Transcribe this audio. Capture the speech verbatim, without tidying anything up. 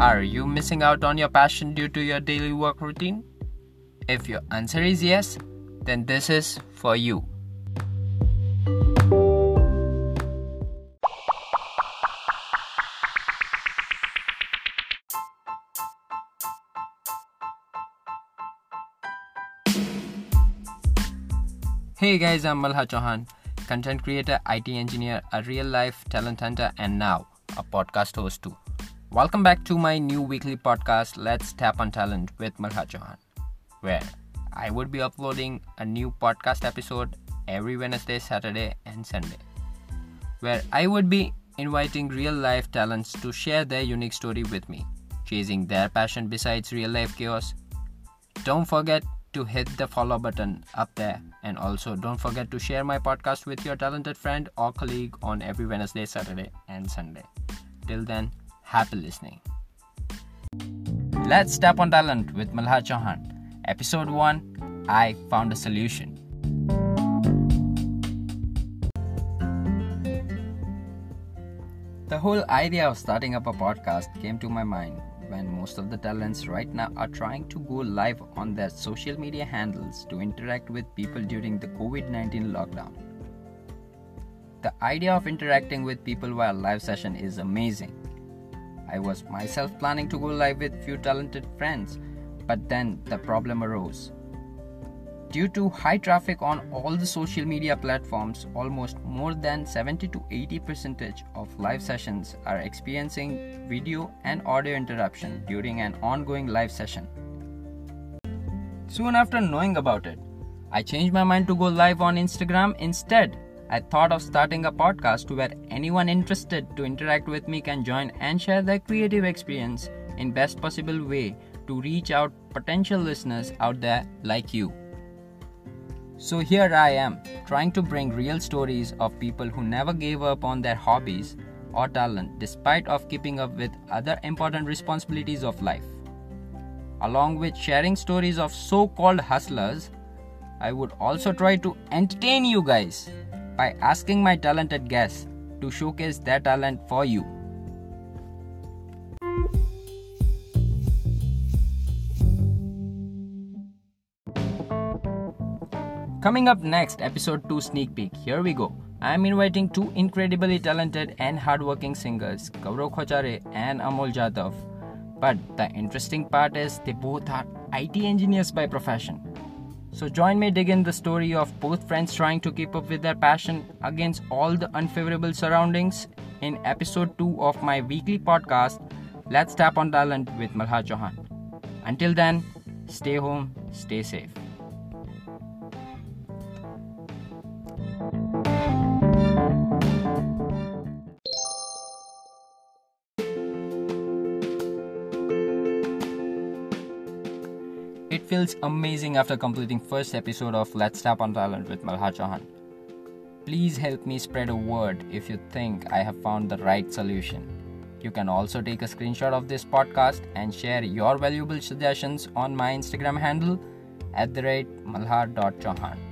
Are you missing out on your passion due to your daily work routine? If your answer is yes, then this is for you. Hey guys, I'm Malha Chauhan, content creator, I T engineer, a real-life talent hunter, and now a podcast host too. Welcome back to my new weekly podcast, Let's Tap on Talent with Malha Chauhan, where I would be uploading a new podcast episode every Wednesday, Saturday, and Sunday, where I would be inviting real-life talents to share their unique story with me, chasing their passion besides real-life chaos. Don't forget to hit the follow button up there, and also don't forget to share my podcast with your talented friend or colleague on every Wednesday, Saturday, and Sunday. Till then, happy listening. Let's Tap on Talent with Malhar Chauhan, Episode one, I Found a Solution. The whole idea of starting up a podcast came to my mind when most of the talents right now are trying to go live on their social media handles to interact with people during the covid nineteen lockdown. The idea of interacting with people via live session is amazing. I was myself planning to go live with few talented friends, but then the problem arose. Due to high traffic on all the social media platforms, almost more than seventy to eighty percent of live sessions are experiencing video and audio interruption during an ongoing live session. Soon after knowing about it, I changed my mind to go live on Instagram instead. I thought of starting a podcast where anyone interested to interact with me can join and share their creative experience in best possible way to reach out potential listeners out there like you. So here I am, trying to bring real stories of people who never gave up on their hobbies or talent despite of keeping up with other important responsibilities of life. Along with sharing stories of so-called hustlers, I would also try to entertain you guys by asking my talented guests to showcase their talent for you. Coming up next, episode two sneak peek, here we go. I am inviting two incredibly talented and hardworking singers, Kavro Khachare and Amol Jadav. But the interesting part is they both are I T engineers by profession. So join me dig in the story of both friends trying to keep up with their passion against all the unfavorable surroundings in episode two of my weekly podcast, Let's Tap on Talent with Malha Chauhan. Until then, stay home, stay safe. It feels amazing after completing first episode of Let's Tap on Talent with Malha Chauhan. Please help me spread a word if you think I have found the right solution. You can also take a screenshot of this podcast and share your valuable suggestions on my Instagram handle at the rate malhar dot chauhan.